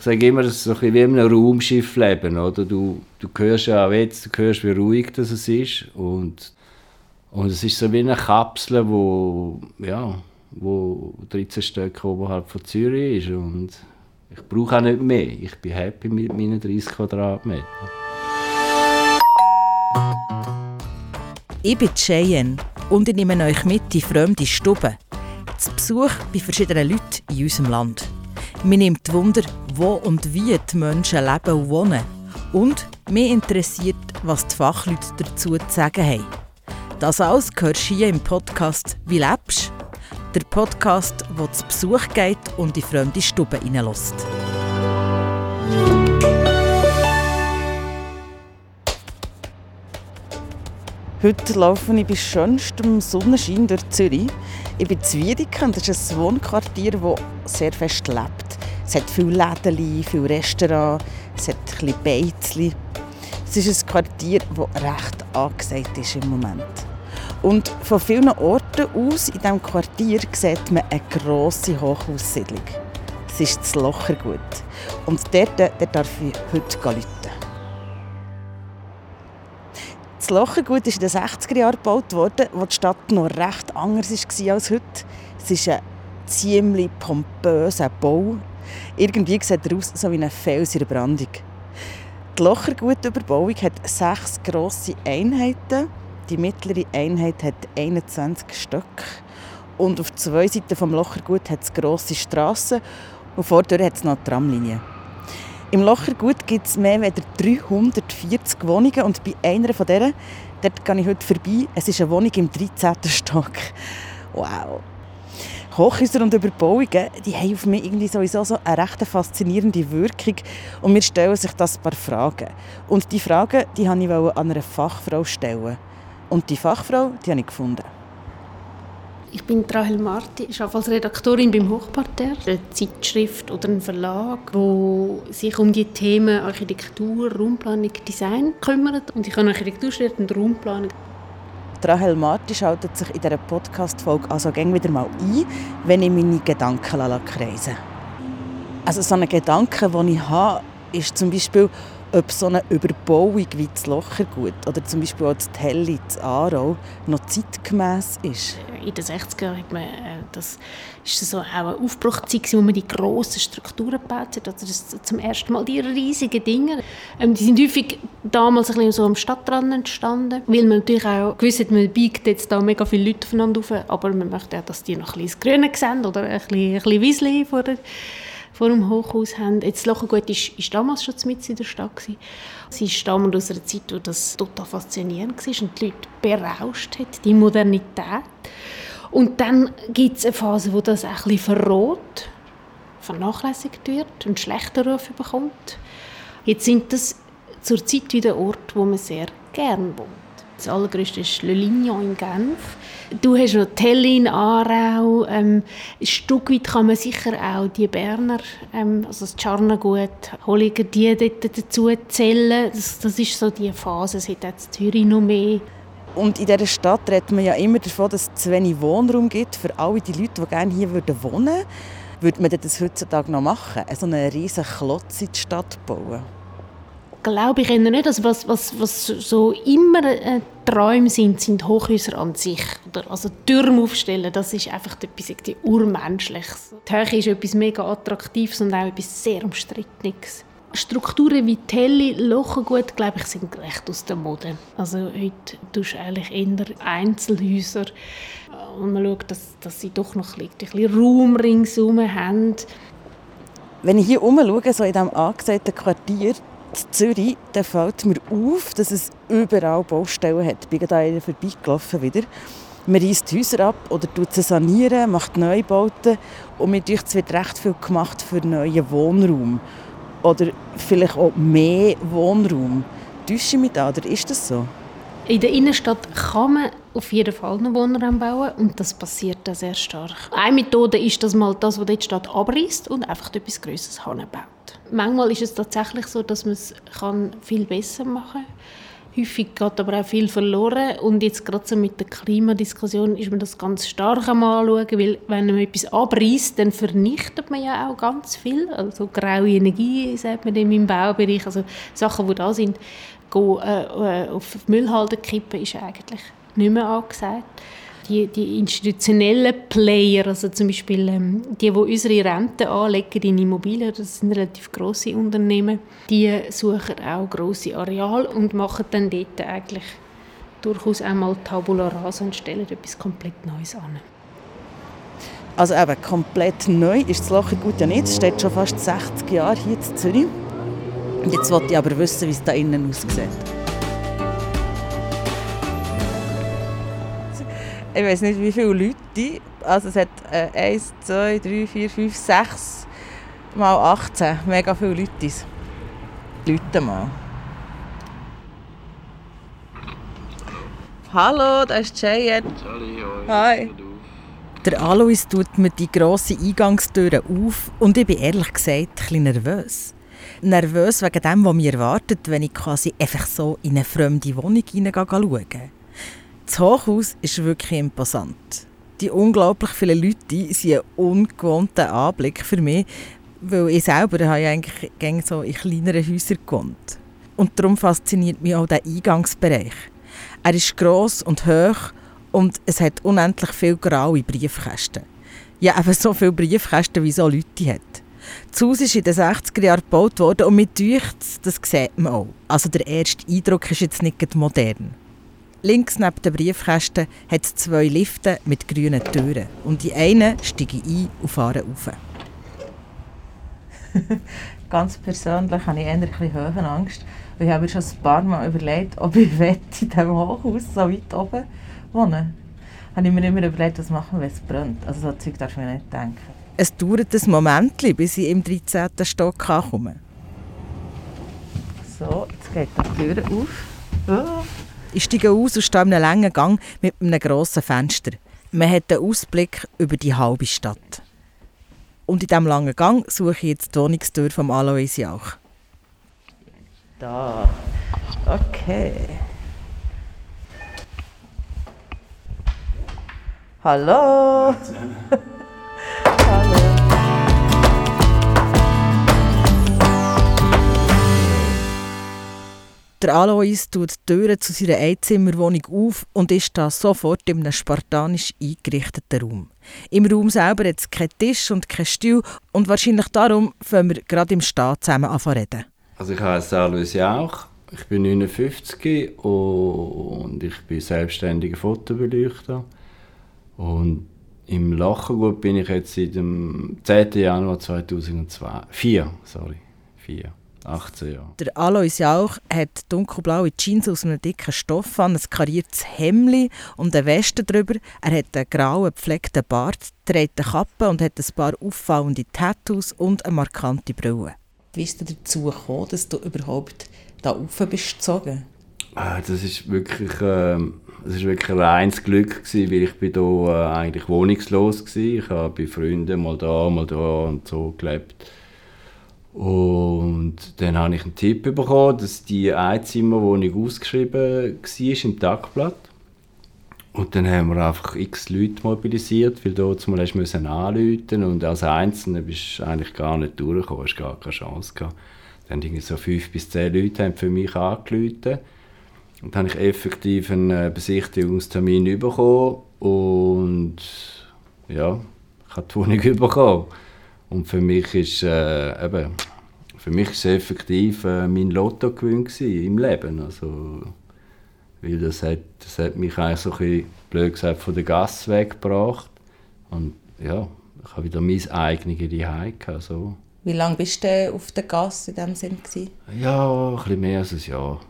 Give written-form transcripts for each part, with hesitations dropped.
Ich sage immer, das ist so ein bisschen wie in einem Raumschiff leben, oder? Du hörst ja auch jetzt, du hörst, wie ruhig das ist. Und es ist so wie eine Kapsel, wo 13 Stöcke oberhalb von Zürich ist. Und ich brauche auch nicht mehr. Ich bin happy mit meinen 30 Quadratmetern. Ich bin Cheyenne und ich nehme euch mit in fremde Stuben. Zu Besuch bei verschiedenen Leuten in unserem Land. Mir nimmt Wunder, wo und wie die Menschen leben und wohnen. Und mich interessiert, was die Fachleute dazu zu sagen haben. Das alles hörst du hier im Podcast «Wie lebst?», der Podcast, der zu Besuch geht und in fremde Stuben hineinlässt. Heute laufe ich bei schönstem Sonnenschein durch Zürich. Ich bin in Wiedikon, das ist ein Wohnquartier, das sehr fest lebt. Es hat viele Läden, viele Restaurants, es hat ein bisschen Beizli. Es ist ein Quartier, das recht angesagt ist im Moment. Und von vielen Orten aus in diesem Quartier sieht man eine grosse Hochhaussiedlung. Das ist das Lochergut. Und dort darf ich heute läuten. Das Lochergut wurde in den 60er Jahren gebaut, als die Stadt noch recht anders war als heute. Es ist ein ziemlich pompöser Bau. Irgendwie sieht er aus so wie ein Fels in der Brandung. Die Lochergutüberbauung hat 6 grosse Einheiten. Die mittlere Einheit hat 21 Stück. Und auf 2 Seiten des Locherguts hat es grosse Strassen und vor der Tür hat es noch eine Tramlinie. Im Lochergut gibt es mehr als 340 Wohnungen und bei einer von denen, dort gehe ich heute vorbei, es ist eine Wohnung im 13. Stock. Wow! Hochhäuser und Überbauungen, die haben auf mich irgendwie sowieso so eine recht faszinierende Wirkung und wir stellen sich das ein paar Fragen. Und diese Fragen, die wollte ich an einer Fachfrau stellen. Und die Fachfrau, die habe ich gefunden. Ich bin Rahel Marti, ich arbeite als Redaktorin beim Hochparterre, eine Zeitschrift oder ein Verlag, wo sich um die Themen Architektur, Raumplanung, Design kümmert. Und ich habe Architektur studiert und Raumplanung. Rahel Marti schaltet sich in dieser Podcast-Folge also gäng wieder mal ein, wenn ich meine Gedanken kreisen lasse. Also so ein Gedanke, den ich habe, ist zum Beispiel, ob so eine Überbauung wie das Lochergut oder zum Beispiel auch das Telli, das Aarau, noch zeitgemäss ist. In den 60er Jahren war das so auch eine Aufbruchzeit, wo man die grossen Strukturen gebaut hat. Also das zum ersten Mal die riesigen Dinge. Die sind häufig damals ein bisschen so am Stadtrand entstanden, weil man natürlich auch gewusst hat, man biegt jetzt da mega viele Leute aufeinander rauf, aber man möchte auch, dass die noch ein bisschen Grüne sehen oder ein bisschen Wiesli vor dem Hochhaus haben. Das Lochergut war damals schon mitten in der Stadt. Es war damals aus einer Zeit, wo das total faszinierend war und die Leute berauscht hat, die Modernität. Und dann gibt es eine Phase, wo das ein bisschen verroht, vernachlässigt wird und schlechter Ruf bekommt. Jetzt sind das zur Zeit wieder Orte, wo man sehr gerne wohnt. Das allergrößte ist Le Lignon in Genf. Du hast noch Telli in Aarau. Ein Stück weit kann man sicher auch die Berner, also das Tscharnergut, Holiger-Diet dazu zählen. Das ist so die Phase, es hat jetzt Zürich noch mehr. Und in dieser Stadt redet man ja immer davon, dass es zu wenig Wohnraum gibt für alle die Leute, die gerne hier wohnen würden. Würde man das heutzutage noch machen? So einen riesen Klotz in die Stadt bauen? Glaube ich eher nicht. Also was so immer Träume sind Hochhäuser an sich. Oder also Türme aufstellen, das ist einfach etwas Urmenschliches. Die Höhe ist etwas mega Attraktives und auch etwas sehr Umstrittenes. Strukturen wie Telli, Lochergut, glaube ich, sind recht aus der Mode. Also heute tust du eigentlich eher Einzelhäuser und man schaut, dass sie doch noch ein bisschen Raum ringsherum haben. Wenn ich hier herumschaue, so in diesem angesagten Quartier, in Zürich, da fällt mir auf, dass es überall Baustellen hat. Ich bin da wieder vorbeigelaufen. Man reisst die Häuser ab oder saniert, macht Neubauten. Und mir denke, es wird recht viel gemacht für neuen Wohnraum. Oder vielleicht auch mehr Wohnraum. Täusche ich mich da, oder ist das so? In der Innenstadt kann man auf jeden Fall einen Wohnraum bauen und das passiert da sehr stark. Eine Methode ist, dass man das, was die Stadt abreißt und einfach etwas Größeres hinbaut. Manchmal ist es tatsächlich so, dass man es viel besser machen kann. Häufig geht aber auch viel verloren. Und jetzt gerade so mit der Klimadiskussion ist man das ganz stark am Anschauen, weil wenn man etwas abreißt, dann vernichtet man ja auch ganz viel. Also graue Energie, sagt man dem im Baubereich. Also Sachen, die da sind, auf die Müllhalde kippen, ist eigentlich nicht mehr angesagt. Die institutionellen Player, also zum Beispiel die unsere Renten anlegen in Immobilien, das sind relativ grosse Unternehmen, die suchen auch grosse Areale und machen dann dort eigentlich durchaus einmal Tabula rasa und stellen etwas komplett Neues an. Also eben, komplett neu ist das Lochergut ja nicht, es steht schon fast 60 Jahre hier in Zürich. Jetzt wollte ich aber wissen, wie es da innen aussieht. Ich weiss nicht, wie viele Leute, also es hat 1, 2, 3, 4, 5, 6 mal 18, mega viele Leute. Leute mal. Hallo, da ist Cheyenne. Hi. Der Alois tut mir die grosse Eingangstür auf und ich bin ehrlich gesagt etwas nervös. Nervös wegen dem, was mich erwartet, wenn ich quasi einfach so in eine fremde Wohnung hineinschaue. Das Hochhaus ist wirklich imposant. Die unglaublich vielen Leute sind ein ungewohnter Anblick für mich, weil ich selber habe ja eigentlich gerne so in kleineren Häusern gewohnt. Und darum fasziniert mich auch der Eingangsbereich. Er ist gross und hoch und es hat unendlich viele graue Briefkästen. Ja, eben so viele Briefkästen, wie so Leute hat. Das Haus ist in den 60er Jahren gebaut worden und mit Düchts, das sieht man auch. Also der erste Eindruck ist jetzt nicht modern. Links neben den Briefkästen hat es 2 Lifte mit grünen Türen. Und die einen steige ich ein und fahre rauf. Ganz persönlich habe ich eher ein bisschen Höhenangst. Ich habe mir schon ein paar Mal überlegt, ob ich in diesem Hochhaus so weit oben wohnen will. Habe ich mir immer überlegt, was machen, wenn es brennt. Also so Zeug darf ich mir nicht denken. Es dauert ein Moment, bis ich im 13. Stock ankomme. So, jetzt geht die Tür auf. Oh. Ich steige aus und stehe in einem langen Gang mit einem grossen Fenster. Man hat einen Ausblick über die halbe Stadt. Und in diesem langen Gang suche ich jetzt die Wohnungstür vom Alois Jauch. Da. Okay. Hallo. Hallo. Der Alois tut die Türen zu seiner Einzimmerwohnung auf und ist da sofort in einem spartanisch eingerichteten Raum. Im Raum selber hat es keinen Tisch und keinen Stuhl und wahrscheinlich darum fangen wir gerade im Stad zusammen an zu reden. Also ich heiße Alois Jauch, ich bin 59 und ich bin selbstständiger Fotobeleuchter. Und im Lochergut bin ich jetzt seit dem 10. Januar 2004. 18 Jahre. Der Alois Jauch hat dunkelblaue Jeans aus einem dicken Stoff an, ein kariertes Hemdli und eine Weste drüber. Er hat einen grauen, gepflegten Bart, trägt eine Kappe und hat ein paar auffallende Tattoos und eine markante Brille. Wie bist du dazu gekommen, dass du überhaupt da rauf bist gezogen? Das war wirklich ein reines Glück, weil ich bin hier eigentlich wohnungslos war. Ich habe bei Freunden mal da und so gelebt. Und dann habe ich einen Tipp bekommen, dass die Einzimmerwohnung ausgeschrieben war im Tagblatt. Und dann haben wir einfach x Leute mobilisiert, weil dort mal anrufen mussten. Und als Einzelner bist du eigentlich gar nicht durchgekommen, hast gar keine Chance gehabt. Dann haben so 5 bis 10 Leute haben für mich angerufen. Und dann habe ich effektiv einen Besichtigungstermin bekommen. Und ja, ich habe die Wohnung bekommen. Und für mich ist effektiv mein Lottogewinn im Leben, also, weil das hat mich eigentlich so ein bisschen, blöd gesagt, von der Gasse weggebracht und ja, ich habe wieder mein eigenes Zuhause gehabt, so. Wie lange warst du auf der Gasse in diesem Sinn? Ja, ein bisschen mehr als ein Jahr.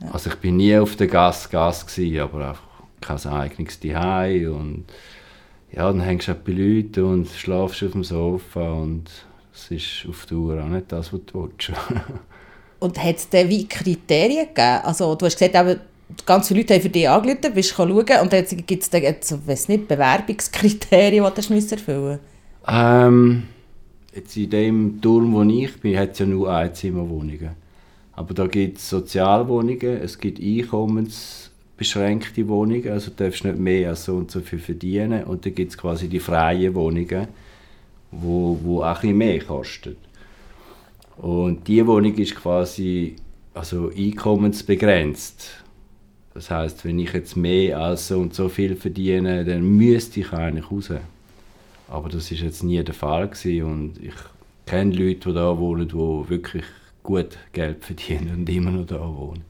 Ja. Also ich war nie auf der Gasse, aber einfach kein eigenes Zuhause und ja, dann hängst du bei Leuten und schlafst auf dem Sofa und das ist auf Dauer auch nicht das, was du willst. Und hat es dann wie Kriterien gegeben? Also du hast gesagt, aber ganz viele Leute haben für dich angerufen, du bist schauen und dann gibt es nicht Bewerbungskriterien, die du erfüllen musst? Jetzt in dem Turm, wo ich bin, hat es ja nur Einzimmerwohnungen. Aber da gibt es Sozialwohnungen, es gibt einkommensbeschränkte Wohnungen, also du darfst nicht mehr als so und so viel verdienen. Und dann gibt es quasi die freien Wohnungen, wo auch ein bisschen mehr kosten. Und diese Wohnung ist quasi also einkommensbegrenzt. Das heisst, wenn ich jetzt mehr als so und so viel verdiene, dann müsste ich eigentlich raus. Aber das war jetzt nie der Fall gewesen. Und ich kenne Leute, die da wohnen, die wirklich gut Geld verdienen und immer noch da wohnen.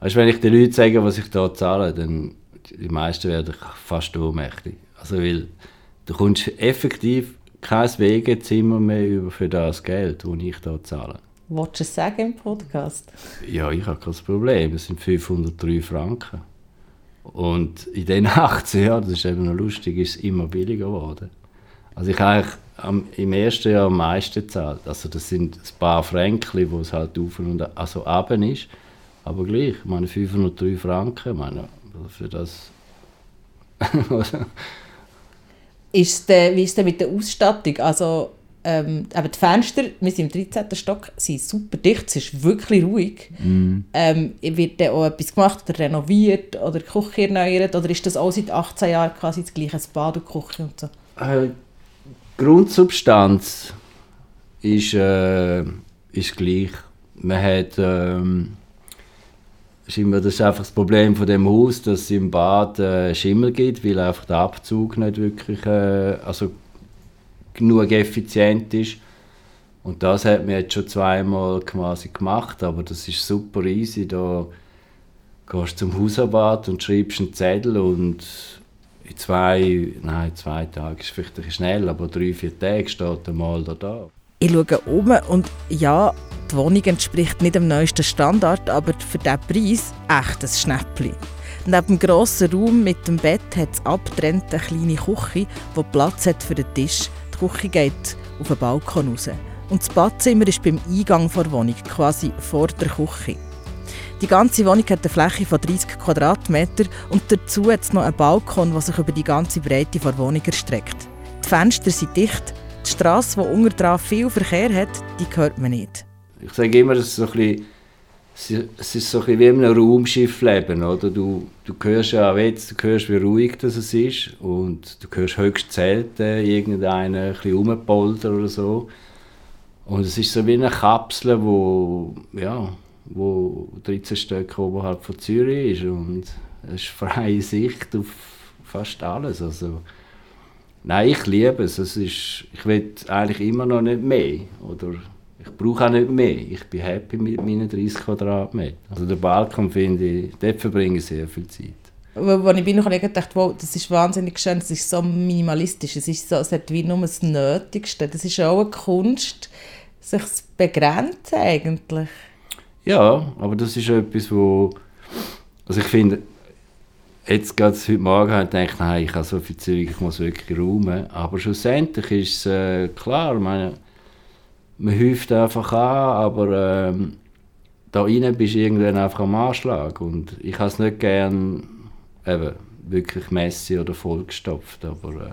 Also wenn ich den Leuten sage, was ich da zahle, dann die meisten werden fast ohnmächtig. Also weil du kommst effektiv kein Wegezimmer mehr über für das Geld, das ich da zahle. Wolltest du es sagen im Podcast? Ja, ich habe kein Problem. Es sind 503 Franken. Und in den 18 Jahren, das ist eben noch lustig, ist es immer billiger geworden. Also ich habe im ersten Jahr am meisten gezahlt. Also das sind ein paar Fränkli, wo es halt auf und ab ist. Aber gleich, ich meine 503 Franken, meine, für das... Wie ist es mit der Ausstattung? Also, aber die Fenster, wir sind im 13. Stock, sind super dicht, es ist wirklich ruhig. Mm. Wird dann auch etwas gemacht oder renoviert oder die Küche erneuert? Oder ist das auch seit 18 Jahren quasi das gleiche Bad und Küche und so? Grundsubstanz ist gleich. Man hat, scheinbar, das ist einfach das Problem von dem Haus, dass es im Bad Schimmel gibt, weil einfach der Abzug nicht wirklich also genug effizient ist. Und das hat man jetzt schon zweimal quasi gemacht, aber das ist super easy. Da gehst du zum Hausabad und schreibst einen Zettel und in zwei Tagen ist vielleicht ein bisschen schnell, aber 3-4 Tage steht einmal da. Ich schaue um und ja, die Wohnung entspricht nicht dem neuesten Standard, aber für diesen Preis echt ein Schnäppchen. Neben dem grossen Raum mit dem Bett hat es abgetrennt eine kleine Küche, die Platz hat für den Tisch. Die Küche geht auf den Balkon raus. Und das Badzimmer ist beim Eingang der Wohnung, quasi vor der Küche. Die ganze Wohnung hat eine Fläche von 30 Quadratmetern und dazu hat es noch einen Balkon, der sich über die ganze Breite der Wohnung erstreckt. Die Fenster sind dicht, die Strasse, die unterdran viel Verkehr hat, die hört man nicht. Ich sage immer, es ist so ein bisschen wie in einem Raumschiffleben. Oder? Du hörst ja jetzt, du hörst, wie ruhig das ist und du hörst höchst selten irgendeinen ein bisschen rumpolter oder so. Und es ist so wie eine Kapsel, wo 13 Stöcke oberhalb von Zürich ist und es ist freie Sicht auf fast alles. Also, nein, ich liebe es. Ich will eigentlich immer noch nicht mehr. Oder ich brauche auch nicht mehr. Ich bin happy mit meinen 30 Quadratmetern. Also den Balkon finde ich, dort verbringe ich sehr viel Zeit. Als ich bin noch dachte, wow, das ist wahnsinnig schön, das ist so minimalistisch, es hat wie nur das Nötigste. Das ist auch eine Kunst, sich zu begrenzen eigentlich. Ja, aber das ist etwas, wo... Also ich finde, jetzt gerade heute Morgen habe ich gedacht, nein, ich habe so viel Zürich, ich muss wirklich räumen. Aber schlussendlich ist es klar, man hilft einfach an, aber da rein bist du irgendwann einfach am Anschlag. Und ich habe es nicht gern wirklich messy oder vollgestopft, aber...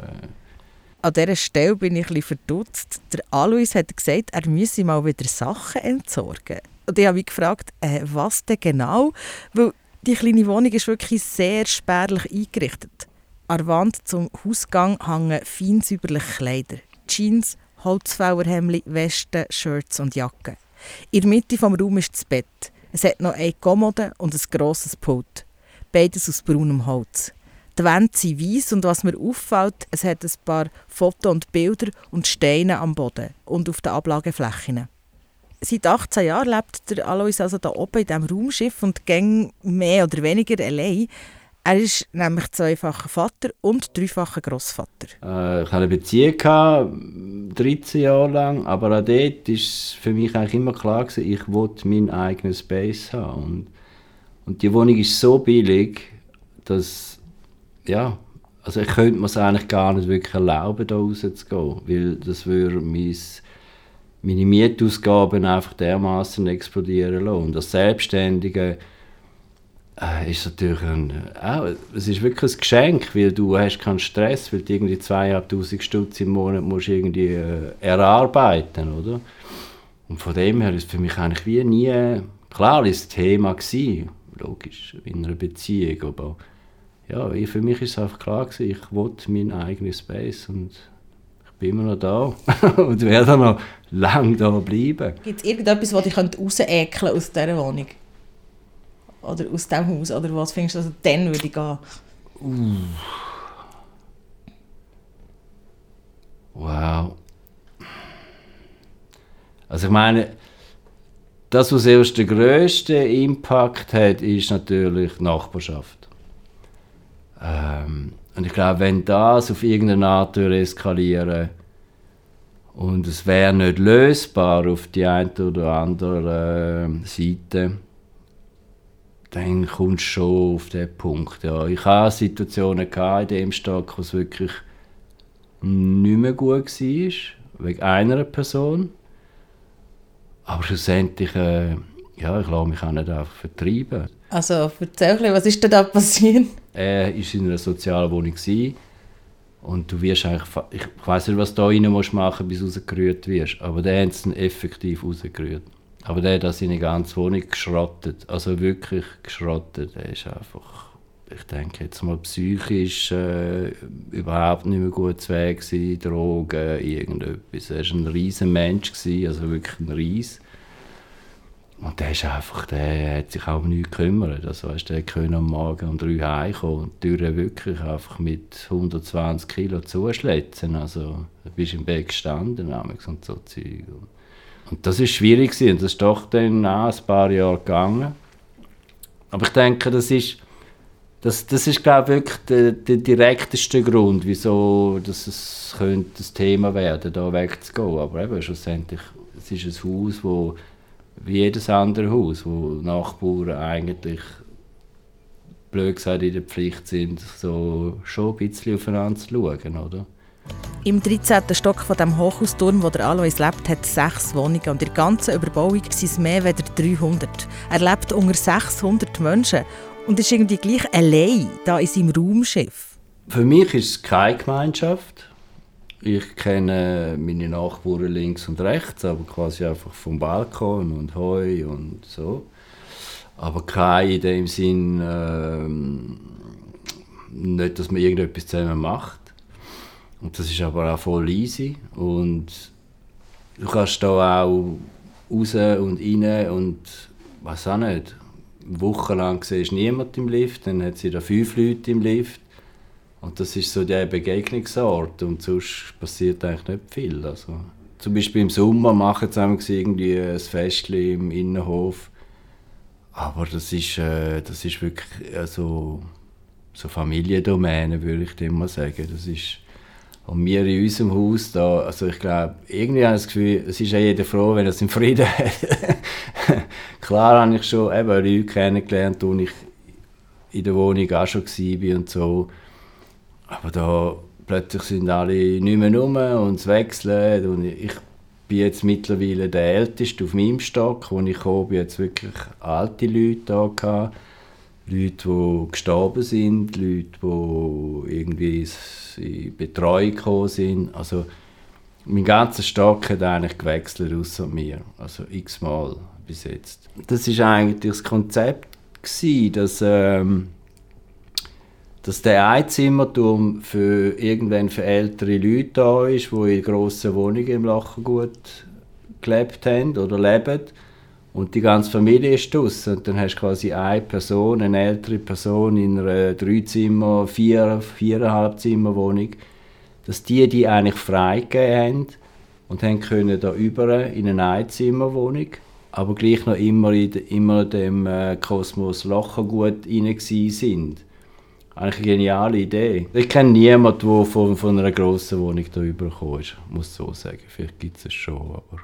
An dieser Stelle bin ich ein bisschen verdutzt. Der Alois hat gesagt, er müsse mal wieder Sachen entsorgen. Und ich habe mich gefragt, was denn genau? Weil die kleine Wohnung ist wirklich sehr spärlich eingerichtet. An der Wand zum Hausgang hängen fein säuberliche Kleider. Jeans, Holzfällerhemden, Westen, Shirts und Jacken. In der Mitte des Raums ist das Bett. Es hat noch eine Kommode und ein grosses Pult. Beides aus braunem Holz. Die Wände sind weiss und was mir auffällt, es hat ein paar Fotos und Bilder und Steine am Boden und auf den Ablageflächen. Seit 18 Jahren lebt der Alois also hier oben in diesem Raumschiff und ging mehr oder weniger allein. Er ist nämlich 2-facher Vater und 3-facher Grossvater. Ich hatte eine Beziehung, 13 Jahre lang, aber auch dort war für mich eigentlich immer klar, ich wollte meinen eigenen Space haben. Und die Wohnung ist so billig, dass ja, also ich könnte mir es eigentlich gar nicht wirklich erlauben, hier rauszugehen, weil das würde meine Mietausgaben einfach dermaßen explodieren lassen. Und als Selbstständige ist natürlich es ist wirklich ein Geschenk, weil du hast keinen Stress, weil du irgendwie 2500 Stutz im Monat musst irgendwie erarbeiten, oder? Und von dem her ist es für mich eigentlich wie nie Klar war es ein Thema, logisch, in einer Beziehung, aber ja, für mich war es einfach klar, ich wollte meinen eigenen Space und ich bin immer noch da und werde noch lange da bleiben. Gibt es irgendetwas, das ich rausäkeln könnte aus dieser Wohnung? Oder aus diesem Haus? Oder was findest du, also dann würde ich gehen? Wow. Also ich meine, das, was erst den grössten Impact hat, ist natürlich die Nachbarschaft. Und ich glaube, wenn das auf irgendeine Art eskalieren und es wäre nicht lösbar auf die eine oder andere Seite, dann kommst du schon auf den Punkt. Ja. Ich hatte Situationen in dem Stock, wo es wirklich nicht mehr gut war, wegen einer Person. Aber schlussendlich, ich lasse mich auch nicht einfach vertreiben. Also, erzähl mir, was ist denn da passiert? Er war in einer Sozialwohnung und du wirst eigentlich, ich weiss nicht, was du da rein musst machen, bis du rausgerührt wirst, aber der hat es effektiv rausgerührt. Aber der hat seine ganze Wohnung geschrottet, also wirklich geschrottet. Er ist einfach, ich denke jetzt mal psychisch überhaupt nicht mehr gut zu Weg gewesen, Drogen, irgendetwas. Er war ein riesen Mensch, also wirklich ein Ries. Und der hat sich auch nicht gekümmert. Also, der konnte am Morgen um 3 Uhr heimkommen und die Türe wirklich einfach mit 120 Kilo zuschletzen. Also, du bist im Bett gestanden und so Zeug. Und das war schwierig und das ist doch dann auch ein paar Jahre gegangen. Aber ich denke, das ist, glaube ich, wirklich der direkteste Grund, wieso dass es könnte das Thema werden könnte, hier wegzugehen. Aber eben, schlussendlich, es ist ein Haus, wo, wie jedes andere Haus, wo Nachbarn eigentlich, blöd gesagt, in der Pflicht sind, so schon ein bisschen aufeinander zu schauen, oder? Im 13. Stock von dem Hochhausturm, wo der Alois lebt, hat 6 Wohnungen und in der ganzen Überbauung sind es mehr als 300. Er lebt unter 600 Menschen und ist irgendwie gleich allein da in seinem Raumschiff. Für mich ist es keine Gemeinschaft. Ich kenne meine Nachbarn links und rechts, aber quasi einfach vom Balkon und Heu und so. Aber kein in dem Sinn, nicht, dass man irgendetwas zusammen macht. Und das ist aber auch voll easy und du kannst da auch raus und rein und weiss auch nicht. Wochenlang siehst du niemanden im Lift, dann hat sie da 5 Leute im Lift und das ist so der Begegnungsort und sonst passiert eigentlich nicht viel. Also, zum Beispiel im Sommer machen sie irgendwie ein Festchen im Innenhof, aber das ist wirklich so Familiendomäne, würde ich dem mal sagen. Das ist, und wir in unserem Haus da, also ich glaube, irgendwie habe ich das Gefühl, es ist ja jeder froh, wenn er es im Frieden hat. Klar habe ich schon eben Leute kennengelernt, die ich in der Wohnung auch schon war und so. Aber da plötzlich sind alle nicht mehr rum und es wechseln. Und ich bin jetzt mittlerweile der Älteste auf meinem Stock, wo ich kam, jetzt wirklich alte Leute da gehabt. Leute, die gestorben sind, Leute, die irgendwie in Betreuung gekommen sind. Also, mein ganzer Stock hat eigentlich gewechselt, ausser mir. Also x-mal bis jetzt. Das war eigentlich das Konzept, dass der Einzimmerturm für irgendwann für ältere Leute da ist, die in grossen Wohnungen im Lochergut gelebt haben oder leben. Und die ganze Familie ist draussen. Und dann hast du quasi eine Person, eine ältere Person in einer 3-Zimmer-, 4-, 4,5-Zimmer-Wohnung, dass die eigentlich freigegeben haben und haben können da rüber in eine Einzimmerwohnung, aber gleich noch immer in dem Kosmos Lochergut rein sind. Eigentlich eine geniale Idee. Ich kenne niemanden, der von einer grossen Wohnung da rübergekommen ist, muss ich so sagen. Vielleicht gibt es es schon, aber...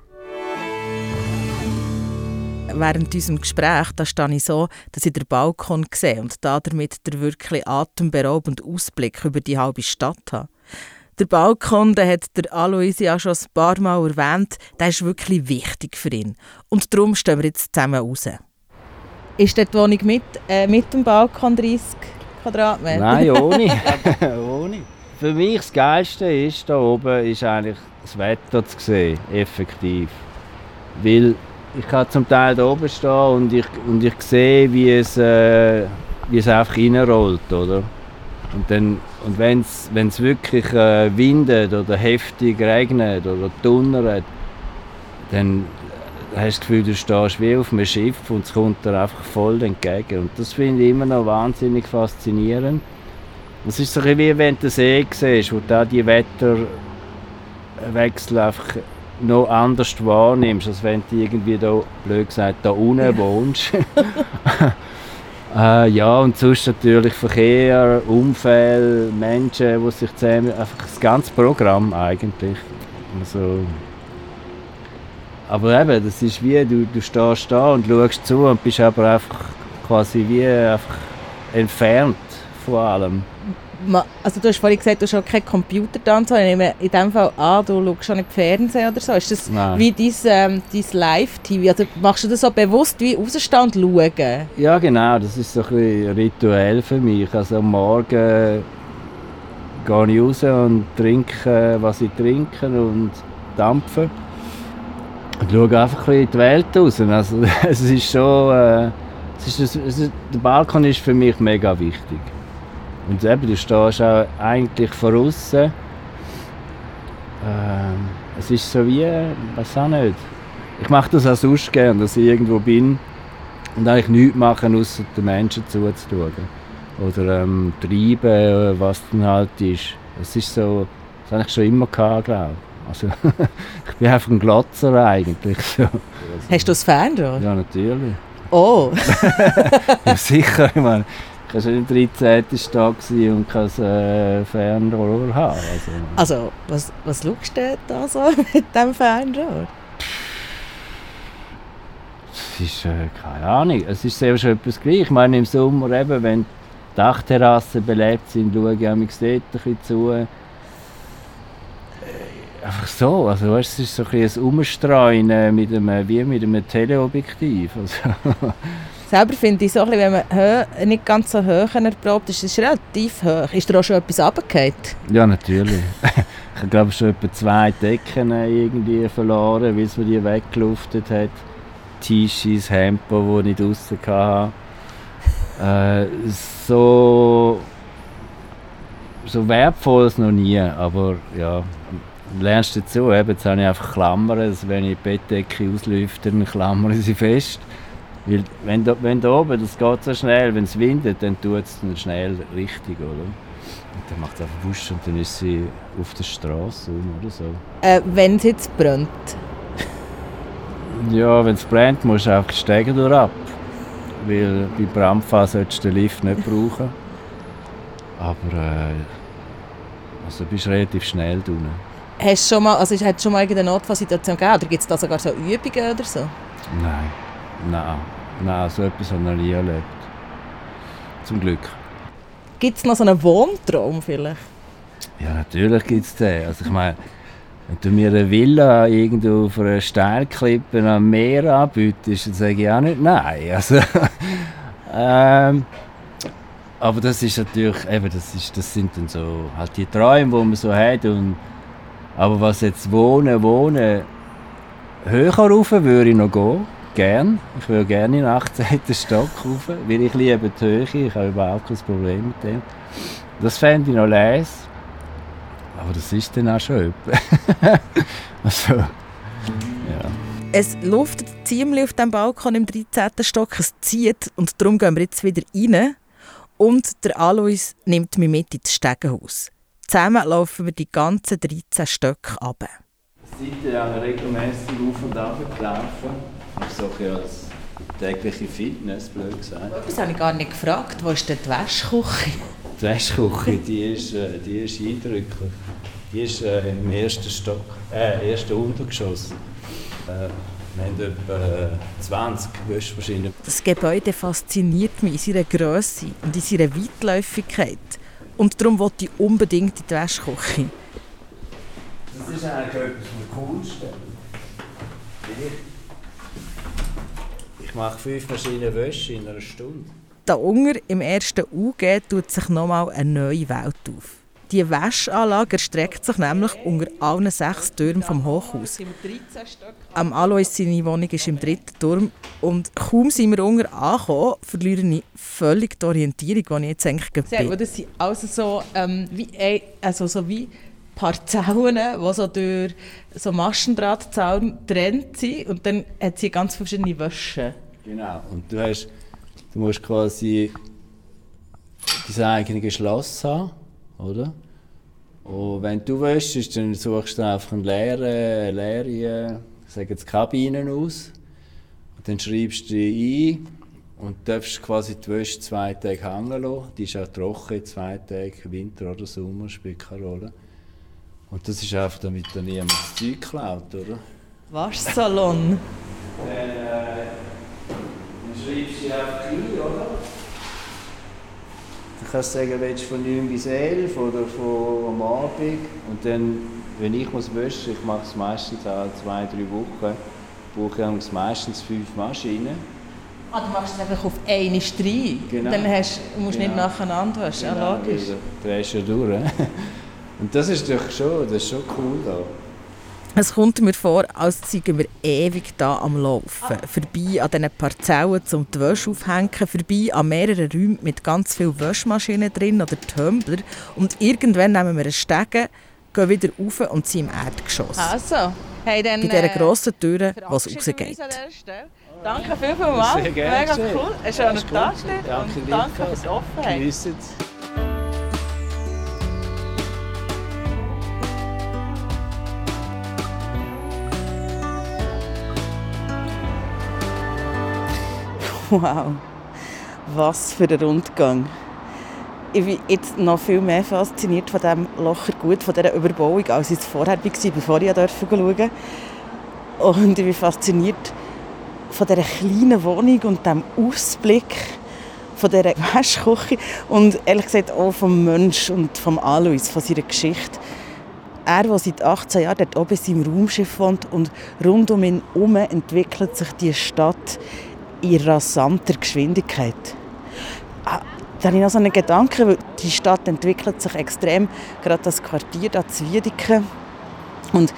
Während unserem Gespräch da stehe ich so, dass ich den Balkon sehe und damit der wirklich atemberaubende Ausblick über die halbe Stadt habe. Der Balkon, den hat der Alois ja schon ein paar Mal erwähnt, der ist wirklich wichtig für ihn. Und darum stehen wir jetzt zusammen raus. Ist dort die Wohnung mit dem Balkon 30 Quadratmeter? Nein, ohne. Für mich das Geilste ist, da oben ist eigentlich das Wetter zu sehen, effektiv. Weil ich kann zum Teil da oben stehen und ich sehe, wie es einfach reinrollt, oder? Und wenn es wirklich windet oder heftig regnet oder donnert, dann hast du das Gefühl, du stehst wie auf einem Schiff und es kommt dir einfach voll entgegen. Und das finde ich immer noch wahnsinnig faszinierend. Es ist so ein wie wenn du den See siehst, wo du die Wetterwechsel einfach noch anders wahrnimmst, als wenn du irgendwie da, blöd gesagt, da unten wohnst. Ja, und sonst natürlich Verkehr, Unfälle, Menschen, die sich zusammen... Einfach das ganze Programm eigentlich. Also, aber eben, das ist wie, du stehst da und schaust zu und bist aber einfach quasi wie einfach entfernt von allem. Also du hast vorhin gesagt, du hast auch keinen Computer da und so. Ich nehme in dem Fall an, du schaust auch nicht Fernsehen oder so. Ist das Nein. wie dein Live-TV? Also machst du das so bewusst wie rausstehen und schauen? Ja genau, das ist so ein bisschen rituell für mich. Also am Morgen gehe ich raus und trinke, was ich trinke und dampfe. Ich schaue einfach ein bisschen in die Welt raus. Also, es ist schon, der Balkon ist für mich mega wichtig. Und eben, du stehst auch eigentlich von außen. Es ist so wie, ich weiss auch nicht. Ich mache das auch sonst gerne, dass ich irgendwo bin und eigentlich nichts machen, außer den Menschen zuzuschauen. Oder treiben, was dann halt ist. Es ist so, das habe ich schon immer gehabt, glaube ich. Also, ich bin einfach ein Glotzer eigentlich. So. Hast du das Fernrohr? Ja, natürlich. Oh! Ja, sicher, ich meine, ich war schon im 13. Tag und kein Fernrohr haben. Also was schaust du da so mit diesem Fernrohr? Es ist, keine Ahnung, es ist sehr schon etwas gleich. Ich meine, im Sommer, eben, wenn die Dachterrassen belebt sind, schaue ich am dort ein bisschen zu. Einfach so, also weißt, es ist so ein Umstreuen wie mit einem Teleobjektiv. Also. Selber finde ich so, wenn man nicht ganz so hoch erprobt ist, ist es relativ hoch. Ist da auch schon etwas runtergefallen? Ja, natürlich. Ich glaube schon etwa 2 Decken irgendwie verloren, weil man die weggeluftet hat. T-Shirts, Hemden, die ich nicht draussen hatte. So wertvoll es noch nie, aber ja. Lernst du dazu, jetzt habe ich einfach Klammern, also wenn ich die Bettdecke auslüfte, dann klammere ich sie fest. Weil wenn da oben, das geht so schnell, wenn es windet, dann tut es dann schnell richtig, oder? Und dann macht es einfach Wusch und dann ist sie auf der Straße oder so. Wenn es jetzt brennt? Ja, wenn es brennt, musst du einfach die Stege durch ab. Weil bei Brandfall solltest du den Lift nicht brauchen. Aber also bist du relativ schnell unten. Hast du schon mal, also hat es schon mal irgendeine Notfallsituation gegeben? Oder gibt es da sogar so Übungen oder so? Nein, so etwas habe ich noch nie erlebt. Zum Glück. Gibt es noch so einen Wohntraum vielleicht? Ja, natürlich gibt es den. Also ich meine, wenn du mir eine Villa irgendwo auf einer Steilklippe am Meer anbietest, dann sage ich auch nicht nein. Also, aber das ist natürlich, eben, das sind dann so halt die Träume, die man so hat. Und aber was jetzt wohnen, höher rauf würde ich noch gehen, gern. Ich würde gerne in den 18. Stock rauf, weil ich liebe die Höhe, ich habe überhaupt kein Problem mit dem. Das fände ich noch leise, aber das ist dann auch schon etwas. Also, ja. Es luftet ziemlich auf dem Balkon im 13. Stock, es zieht und darum gehen wir jetzt wieder rein. Und der Alois nimmt mich mit ins Stegenhaus. Zusammen laufen wir die ganzen 13 Stöcke runter. Seid ihr auch regelmässig auf und ab gelaufen? Das ist so als tägliche Fitness, blöd gesagt. Das habe ich gar nicht gefragt. Wo ist denn die Wäschküche? Die Wäschküche, die ist eindrücklich. Die ist im ersten Untergeschoss. Wir haben etwa 20 Wäschmaschinen. Das Gebäude fasziniert mich in seiner Grösse und in seiner Weitläufigkeit. Und darum wollte ich unbedingt in die Wäschküche. Das ist eigentlich etwas vom Coolsten. Ich mache 5 Maschinen Wäsche in einer Stunde. Da unten im ersten UG tut sich nochmal eine neue Welt auf. Die Wäschanlage erstreckt sich nämlich unter allen 6 Türmen vom Hochhaus. Am Alois seine Wohnung ist im 3. Turm und kaum sind wir unten angekommen, verliere ich völlig die Orientierung, die ich jetzt eigentlich bin. Das sind also so, wie Parzellen, die so durch so Maschendrahtzaun getrennt sind und dann hat sie ganz verschiedene Wäsche. Genau, und du musst quasi dein eigenes Schloss haben. Oder? Und wenn du wäschst, dann suchst du einfach eine leere Kabine aus. Und dann schreibst du die ein und darfst quasi die Wäsche 2 Tage hängen lassen. Die ist auch trocken, 2 Tage, Winter oder Sommer, spielt keine Rolle. Und das ist einfach, damit da niemand das Zeug klaut, oder? Waschsalon. Dann schreibst du die einfach ein, oder? Ich kann sagen, willst du von 9 bis 11 oder am Abend. Und dann, wenn ich muss waschen, ich mache es meistens alle 2-3 Wochen, brauche ich meistens 5 Maschinen. Ah, du machst es einfach auf eine Streihe? Genau. Dann musst du nicht nacheinander waschen, genau, ja, logisch. Genau, du drehst ja durch. Und das ist schon cool da. Es kommt mir vor, als seien wir ewig da am Laufen. Vorbei an diesen Parzellen, um die Wäsche aufzuhängen, vorbei an mehreren Räumen mit ganz vielen Wäschmaschinen drin oder Tumbler. Und irgendwann nehmen wir einen Stegen, gehen wieder rauf und sind im Erdgeschoss. Also, hey, dann, bei dieser grossen Türe, die es rausgeht. Danke vielmals. Mega cool. Einen schönen Tag dir und danke fürs Offenheit. Genießt's. Wow, was für ein Rundgang. Ich bin jetzt noch viel mehr fasziniert von diesem Lochergut, von dieser Überbauung, als ich es vorher war, bevor ich schauen durfte. Und ich bin fasziniert von dieser kleinen Wohnung und diesem Ausblick, von dieser Waschküche und ehrlich gesagt auch vom Mensch und vom Alois, von seiner Geschichte. Er, der seit 18 Jahren dort oben in seinem Raumschiff wohnt und rund um ihn herum entwickelt sich diese Stadt in rasanter Geschwindigkeit. Da habe ich noch so einen Gedanken, weil die Stadt entwickelt sich extrem, gerade das Quartier da zu Wiedikon. Und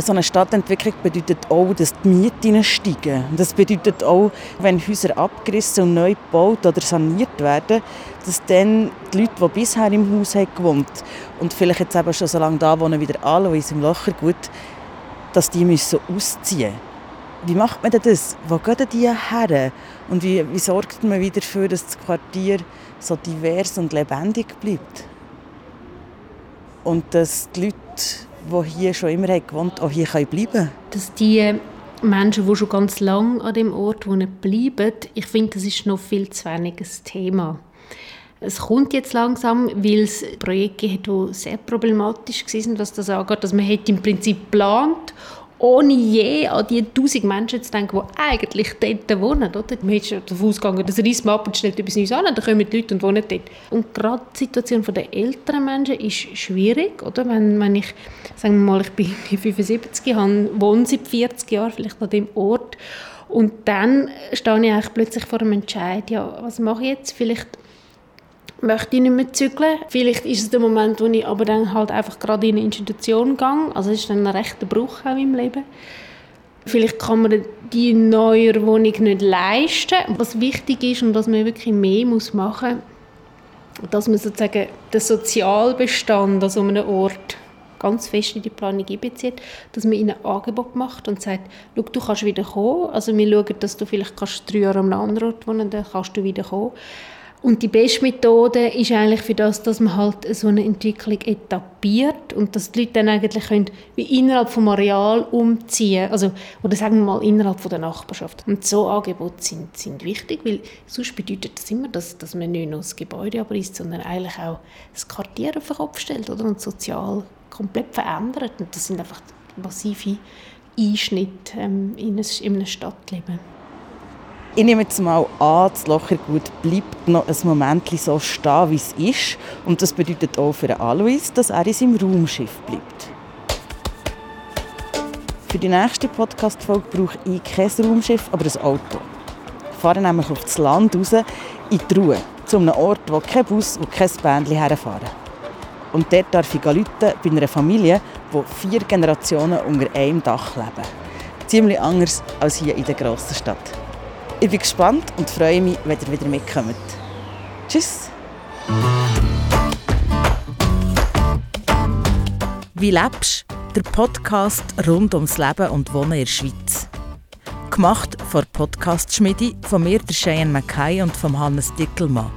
so eine Stadtentwicklung bedeutet auch, dass die Mieten steigen. Das bedeutet auch, wenn Häuser abgerissen und neu gebaut oder saniert werden, dass dann die Leute, die bisher im Haus gewohnt haben und vielleicht jetzt eben schon so lange da wohnen wie der Alois im Lochergut, dass die müssen ausziehen müssen. Wie macht man das? Wo gehen die her? Und wie sorgt man wieder dafür, dass das Quartier so divers und lebendig bleibt? Und dass die Leute, die hier schon immer gewohnt haben, auch hier bleiben können? Dass die Menschen, die schon ganz lange an dem Ort wohnen, bleiben, ich finde, das ist noch viel zu wenig ein Thema. Es kommt jetzt langsam, weil es Projekte gibt, die sehr problematisch waren, was das angeht, dass man im Prinzip geplant ohne je an die 1000 Menschen zu denken, die eigentlich dort wohnen. Oder? Man ist davon ausgegangen, das reissen wir ab und stellt etwas Neues an, dann kommen die Leute und wohnen dort. Und gerade die Situation der älteren Menschen ist schwierig. Oder? Wenn ich, sagen wir mal, ich bin 75, wohne seit 40 Jahren vielleicht an dem Ort und dann stehe ich eigentlich plötzlich vor einem Entscheid, ja, was mache ich jetzt? Vielleicht möchte ich nicht mehr zügeln. Vielleicht ist es der Moment, wo ich aber dann halt einfach gerade in eine Institution gehe. Also es ist dann ein rechter Bruch auch im Leben. Vielleicht kann man die neue Wohnung nicht leisten. Was wichtig ist und was man wirklich mehr machen muss, dass man sozusagen den Sozialbestand an so einem Ort ganz fest in die Planung einbezieht, dass man ihnen ein Angebot macht und sagt, schau, du kannst wieder kommen. Also wir schauen, dass du vielleicht 3 Jahre an einem anderen Ort wohnen, dann kannst du wieder kommen. Und die beste Methode ist eigentlich für das, dass man halt so eine Entwicklung etabliert und dass die Leute dann eigentlich können, wie innerhalb vom Areal umziehen, also, oder sagen wir mal innerhalb von der Nachbarschaft. Und so Angebote sind wichtig, weil sonst bedeutet das immer, dass man nicht nur das Gebäude abreißt, sondern eigentlich auch das Quartier auf den Kopf stellt, oder? Und sozial komplett verändert. Und das sind einfach massive Einschnitte in einem Stadtleben. Ich nehme jetzt mal an, das Lochergut bleibt noch ein Moment so stehen, wie es ist. Und das bedeutet auch für Alois, dass er in seinem Raumschiff bleibt. Für die nächste Podcast-Folge brauche ich kein Raumschiff, aber ein Auto. Ich fahre nämlich auf das Land raus, in die Ruhe, zu einem Ort, wo kein Bus und kein Bändchen herfahren. Und dort darf ich rufen bei einer Familie, die 4 Generationen unter einem Dach leben. Ziemlich anders als hier in der grossen Stadt. Ich bin gespannt und freue mich, wenn ihr wieder mitkommt. Tschüss! «Wie lebst?» Der Podcast rund ums Leben und Wohnen in der Schweiz. Gemacht von Podcast-Schmiede, von mir, der Cheyenne McKay und von Hannes Dickelmann.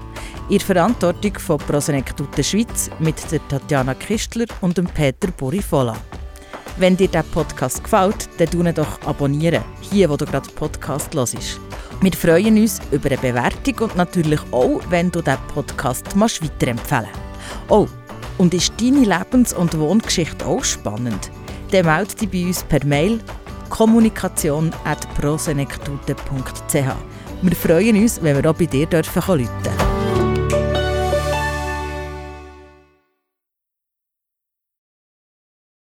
In Verantwortung von Pro Senectute Schweiz mit der Tatjana Kistler und dem Peter Borifola. Wenn dir dieser Podcast gefällt, dann abonniere doch hier, wo du gerade Podcast hörst. Wir freuen uns über eine Bewertung und natürlich auch, wenn du diesen Podcast weiterempfehlen magst. Oh, und ist deine Lebens- und Wohngeschichte auch spannend? Dann melde dich bei uns per Mail kommunikation@prosenectute.ch. Wir freuen uns, wenn wir auch bei dir rufen dürfen.